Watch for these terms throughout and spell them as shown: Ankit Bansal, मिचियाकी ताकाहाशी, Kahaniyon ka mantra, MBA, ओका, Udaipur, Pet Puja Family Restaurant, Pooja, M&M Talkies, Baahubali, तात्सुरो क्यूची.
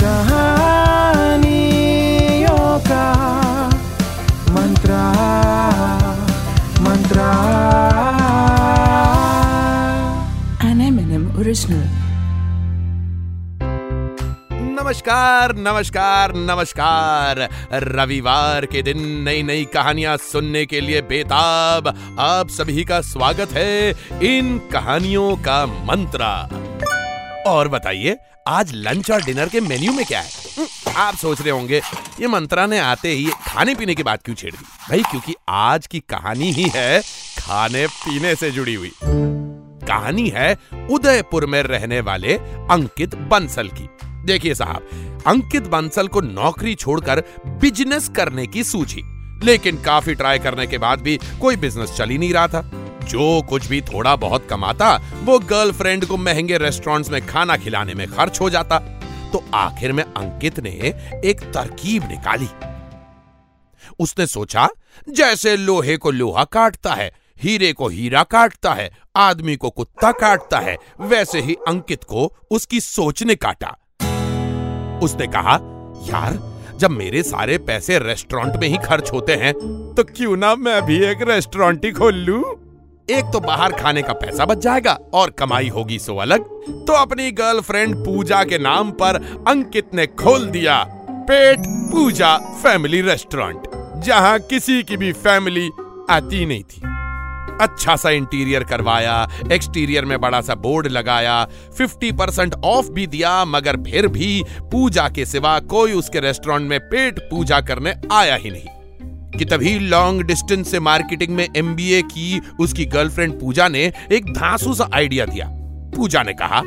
कहानियों का मंत्रा मंत्रा M&M ओरिजिनल। नमस्कार नमस्कार नमस्कार। रविवार के दिन नई नई कहानियां सुनने के लिए बेताब आप सभी का स्वागत है इन कहानियों का मंत्रा। और बताइए आज लंच और डिनर के मेन्यू में क्या है? आप सोच रहे होंगे ये मंत्रा ने आते ही खाने पीने की बात क्यों छेड़ दी। भाई क्योंकि आज की कहानी ही है खाने पीने से जुड़ी हुई। कहानी है उदयपुर में रहने वाले अंकित बंसल की। देखिए साहब, अंकित बंसल को नौकरी छोड़कर बिजनेस करने की सूझी, लेकिन काफी ट्राई करने के बाद भी कोई बिजनेस चल ही नहीं रहा था। जो कुछ भी थोड़ा बहुत कमाता वो गर्लफ्रेंड को महंगे रेस्टोरेंट्स में खाना खिलाने में खर्च हो जाता। तो आखिर में अंकित ने एक तरकीब निकाली। उसने सोचा जैसे लोहे को लोहा काटता है, हीरे को हीरा काटता है, आदमी को कुत्ता काटता है, वैसे ही अंकित को उसकी सोच ने काटा। उसने कहा यार जब मेरे सारे पैसे रेस्टोरेंट में ही खर्च होते हैं तो क्यों ना मैं भी एक रेस्टोरेंट ही खोल लूं। एक तो बाहर खाने का पैसा बच जाएगा और कमाई होगी सो अलग। तो अपनी गर्लफ्रेंड पूजा के नाम पर अंकित ने खोल दिया पेट पूजा फैमिली रेस्टोरेंट, जहां किसी की भी फैमिली आती नहीं थी। अच्छा सा इंटीरियर करवाया, एक्सटीरियर में बड़ा सा बोर्ड लगाया, 50% ऑफ भी दिया, मगर फिर भी पूजा के सिवा कोई उसके रेस्टोरेंट में पेट पूजा करने आया ही नहीं। कि तभी लॉन्ग डिस्टेंस से मार्केटिंग में MBA की उसकी गर्लफ्रेंड पूजा ने एक धांसू सा आइडिया दिया। पूजा ने कहा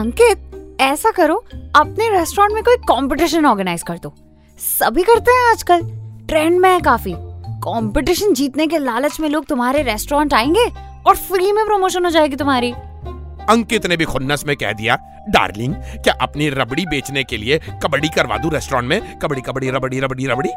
अंकित ऐसा करो अपने रेस्टोरेंट में कोई कॉम्पिटिशन ऑर्गेनाइज कर दो। सभी करते हैं आजकल, ट्रेंड में है काफी। कंपटीशन जीतने के लालच में लोग तुम्हारे रेस्टोरेंट आएंगे और फ्री में प्रमोशन हो जाएगी तुम्हारी। अंकित ने भी खुन्नस में कह दिया डार्लिंग क्या अपनी रबड़ी बेचने के लिए कबड्डी करवा दूं रेस्टोरेंट में? कबड्डी कबड्डी रबड़ी रबड़ी रबड़ी।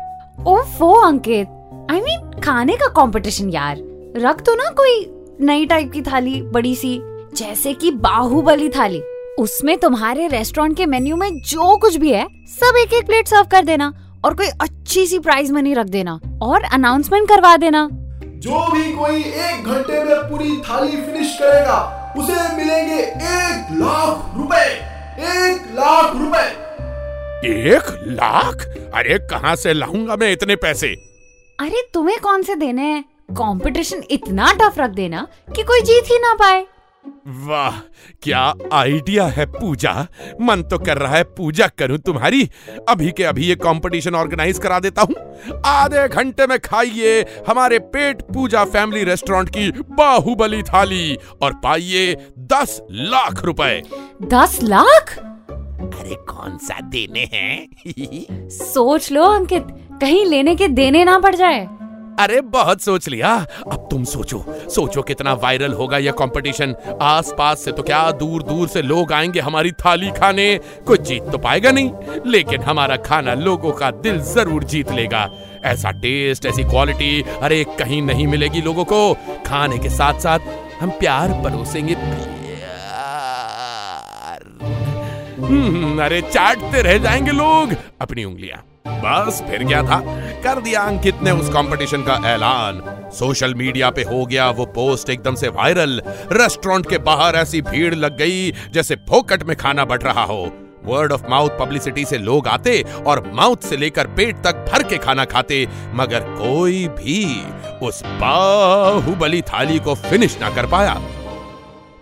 ओफो अंकित, आई मीन खाने का कंपटीशन यार, रख दो ना कोई नई टाइप की थाली बड़ी सी, जैसे की बाहुबली थाली। उसमें तुम्हारे रेस्टोरेंट के मेन्यू में जो कुछ भी है सब एक एक प्लेट सर्व कर देना और कोई अच्छी सी प्राइज मनी रख देना और अनाउंसमेंट करवा देना जो भी कोई 1 घंटे में पूरी थाली फिनिश करेगा उसे मिलेंगे 1 लाख रुपए। 1 लाख रुपए। 1 लाख? अरे कहाँ से लाऊंगा मैं इतने पैसे? अरे तुम्हें कौन से देने हैं? कंपटीशन इतना टफ रख देना कि कोई जीत ही ना पाए। वाह क्या आइडिया है पूजा। मन तो कर रहा है पूजा करूं तुम्हारी। अभी के अभी ये कंपटीशन ऑर्गेनाइज करा देता हूं। आधे घंटे में खाइए हमारे पेट पूजा फैमिली रेस्टोरेंट की बाहुबली थाली और पाइए 10 लाख रुपए। 10 लाख? अरे कौन सा देने हैं? सोच लो अंकित, कहीं लेने के देने ना पड़ जाए। अरे बहुत सोच लिया, अब तुम सोचो सोचो कितना वायरल होगा यह कंपटीशन। आसपास से तो क्या दूर दूर से लोग आएंगे हमारी थाली खाने। कोई जीत तो पाएगा नहीं, लेकिन हमारा खाना लोगों का दिल जरूर जीत लेगा। ऐसा टेस्ट, ऐसी क्वालिटी अरे कहीं नहीं मिलेगी लोगों को। खाने के साथ साथ हम प्यार परोसेंगे। अरे चाटते रह जाएंगे लोग अपनी उंगलियां। बस फिर क्या था, कर दिया अंकित ने उस कंपटीशन का ऐलान। सोशल मीडिया पे हो गया वो पोस्ट एकदम से वायरल। रेस्टोरेंट के बाहर ऐसी भीड़ लग गई जैसे फोकट में खाना बट रहा हो। वर्ड ऑफ माउथ पब्लिसिटी से लोग आते और माउथ से लेकर पेट तक भर के खाना खाते, मगर कोई भी उस बाहुबली थाली को फिनिश ना कर पाया।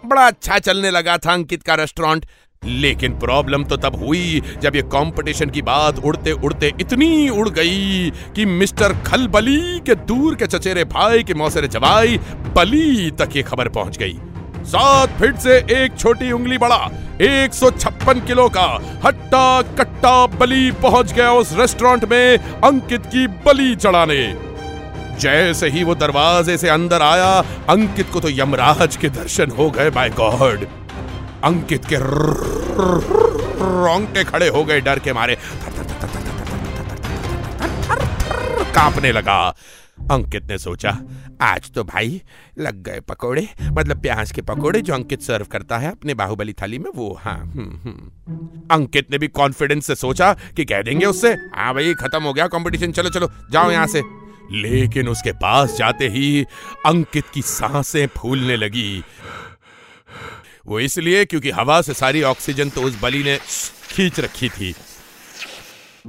बड़ा अच्छा चलने लगा था अंकित का रेस्टोरेंट, लेकिन प्रॉब्लम तो तब हुई जब ये कंपटीशन की बात उड़ते उड़ते इतनी उड़ गई कि मिस्टर खलबली के दूर के चचेरे भाई के मौसेरे जवाई बली तक ये खबर पहुंच गई। 7 फीट से एक छोटी उंगली बड़ा 156 किलो का हट्टा कट्टा बली पहुंच गया उस रेस्टोरेंट में अंकित की बली चढ़ाने। जैसे ही वो दरवाजे से अंदर आया अंकित को तो यमराज के दर्शन हो गए। बाय गॉड अंकित के रोंगटे खड़े हो गए डर के मारे, कांपने लगा। अंकित ने सोचा आज तो भाई लग गए पकोड़े, मतलब प्याज के पकोड़े जो अंकित सर्व करता है अपने बाहुबली थाली में वो। हाँ अंकित ने भी कॉन्फिडेंस से सोचा कि कह देंगे उससे, हाँ भाई खत्म हो गया कंपटीशन, चलो चलो जाओ यहाँ से। लेकिन उसके पास जाते ही अंकित की सांसें फूलने लगी। वो इसलिए क्योंकि हवा से सारी ऑक्सीजन तो उस बली ने खींच रखी थी।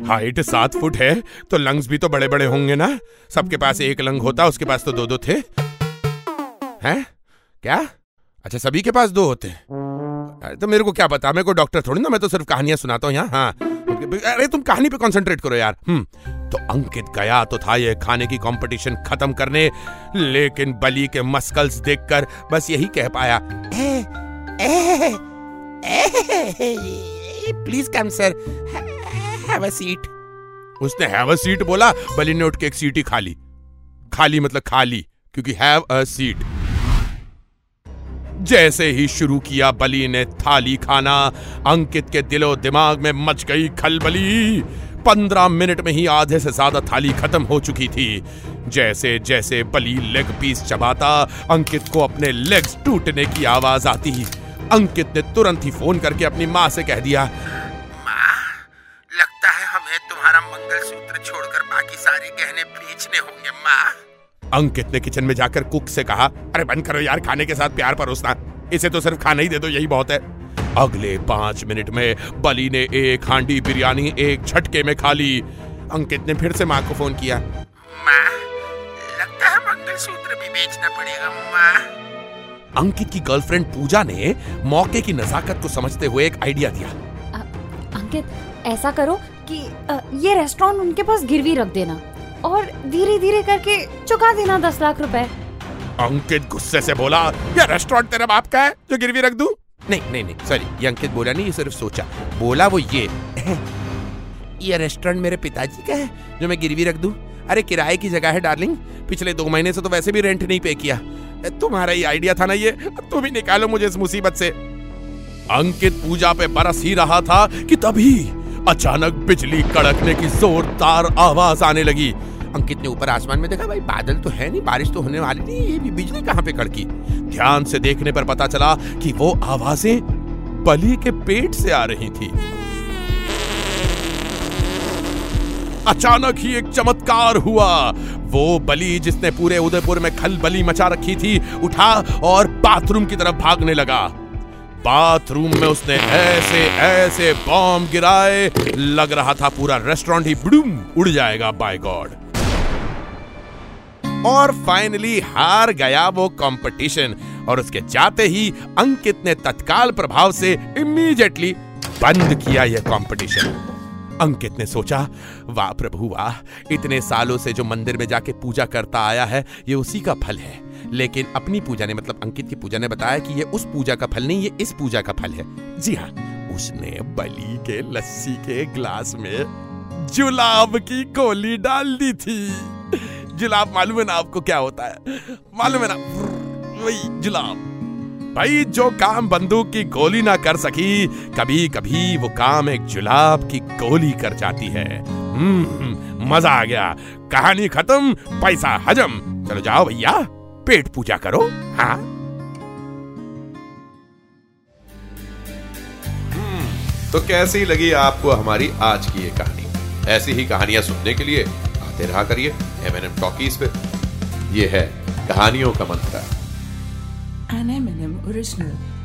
हाइट 7 फुट है तो लंग्स भी तो बड़े बड़े होंगे ना, सबके पास एक लंग होता, उसके पास तो 2-2 थे। हैं क्या? अच्छा सभी के पास 2 होते? अरे तो मेरे को क्या पता, मेरे को डॉक्टर थोड़ी ना, मैं तो सिर्फ कहानियां सुनाता हूँ यहाँ। हाँ अरे तुम कहानी पे कॉन्सेंट्रेट करो यार। तो अंकित गया तो था ये खाने की कंपटीशन खत्म करने, लेकिन बली के मस्कल्स देखकर बस यही कह पाया, please come sir, have a seat. उसने हैव अ सीट बोला, बली ने उठ के एक सीट ही खा ली। खाली मतलब खाली, क्योंकि हैव अ सीट। जैसे ही शुरू किया बली ने थाली खाना, अंकित के दिलो दिमाग में मच गई खलबली। 15 मिनट में ही आधे से ज्यादा थाली खत्म हो चुकी थी। जैसे जैसे बली लेग पीस चबाता, अंकित को अपने लेग्स टूटने की आवाज आती। अंकित ने तुरंत ही फोन करके अपनी माँ से कह दिया, माँ लगता है हमें तुम्हारा मंगलसूत्र छोड़कर बाकी सारे गहने बेचने होंगे माँ। अंकित ने किचन में जाकर कुक से कहा, अरे बंद करो यार खाने के साथ प्यार परोसना, इसे तो सिर्फ खाना ही दे दो यही बहुत है। अगले 5 मिनट में बली ने एक हांडी बिरयानी एक झटके में खा ली। अंकित ने फिर से माँ को फोन किया, माँ लगता है मंगलसूत्र भी बेचना पड़ेगा माँ। अंकित की गर्लफ्रेंड पूजा ने मौके की नजाकत को समझते हुए एक आइडिया दिया, अंकित ऐसा करो कि ये रेस्टोरेंट उनके पास गिरवी रख देना और धीरे धीरे करके चुका देना 10 लाख रुपए। अंकित गुस्से से बोला, ये रेस्टोरेंट तेरा बाप का है जो गिरवी रख दूं? नहीं सॉरी, ये अंकित बोला नहीं, ये सिर्फ सोचा। बोला वो ये रेस्टोरेंट मेरे पिताजी का है जो मैं गिरवी रख दूं? अरे किराए की जगह है डार्लिंग, पिछले 2 महीने से तो वैसे भी रेंट नहीं पे किया। तुम्हारा ही आइडिया था ना ये, तुम ही निकालो मुझे इस मुसीबत से। अंकित पूजा पे बरस ही रहा था कि तभी अचानक बिजली कड़कने की जोरदार आवाज आने लगी। अंकित ने ऊपर आसमान में देखा, भाई बादल तो है नहीं, बारिश तो होने वाली नहीं, ये भी बिजली कहाँ पे कड़की? ध्यान से देखने पर पता चला कि वो आवाजें बली के पेट से आ रही थी। अचानक ही एक चमत्कार हुआ। वो बली जिसने पूरे उदयपुर में खलबली मचा रखी थी उठा और बाथरूम की तरफ भागने लगा। बाथरूम में उसने ऐसे ऐसे बॉम्ब गिराए, लग रहा था पूरा रेस्टोरेंट ही बूम उड़ जाएगा बाय गॉड। और फाइनली हार गया वो कंपटीशन, और उसके जाते ही अंकित ने तत्काल प्रभाव से इमीडिएटली बंद किया यह कंपटीशन। अंकित ने सोचा, वाह प्रभु वाह, इतने सालों से जो मंदिर में जाके पूजा करता आया है ये उसी का फल है। लेकिन अपनी पूजा ने, मतलब अंकित की पूजा ने बताया कि ये उस पूजा का फल नहीं, ये इस पूजा का फल है। जी हाँ, उसने बली के लस्सी के ग्लास में जुलाब की गोली डाल दी थी। जुलाब मालूम है ना आपको क्या होता है? मालूम है ना, वही जुलाब। भाई जो काम बंदूक की गोली ना कर सकी, कभी कभी वो काम एक जुलाब की गोली कर जाती है। मजा आ गया, कहानी खत्म, पैसा हजम। चलो जाओ भैया पेट पूजा करो। हाँ तो कैसी लगी आपको हमारी आज की ये कहानी? ऐसी ही कहानियां सुनने के लिए आते रहा करिए M&M Talkies पे। ये है कहानियों का मंत्रा, an M&M original।